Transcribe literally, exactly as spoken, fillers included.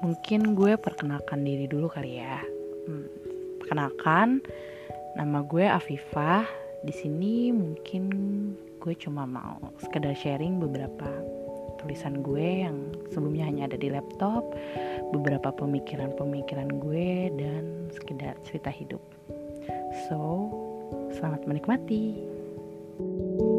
mungkin gue perkenalkan diri dulu kali ya. Hmm, perkenalkan, nama gue Afifah. Di sini mungkin gue cuma mau sekedar sharing beberapa tulisan gue yang sebelumnya hanya ada di laptop, beberapa pemikiran-pemikiran gue, dan sekedar cerita hidup. So, selamat menikmati.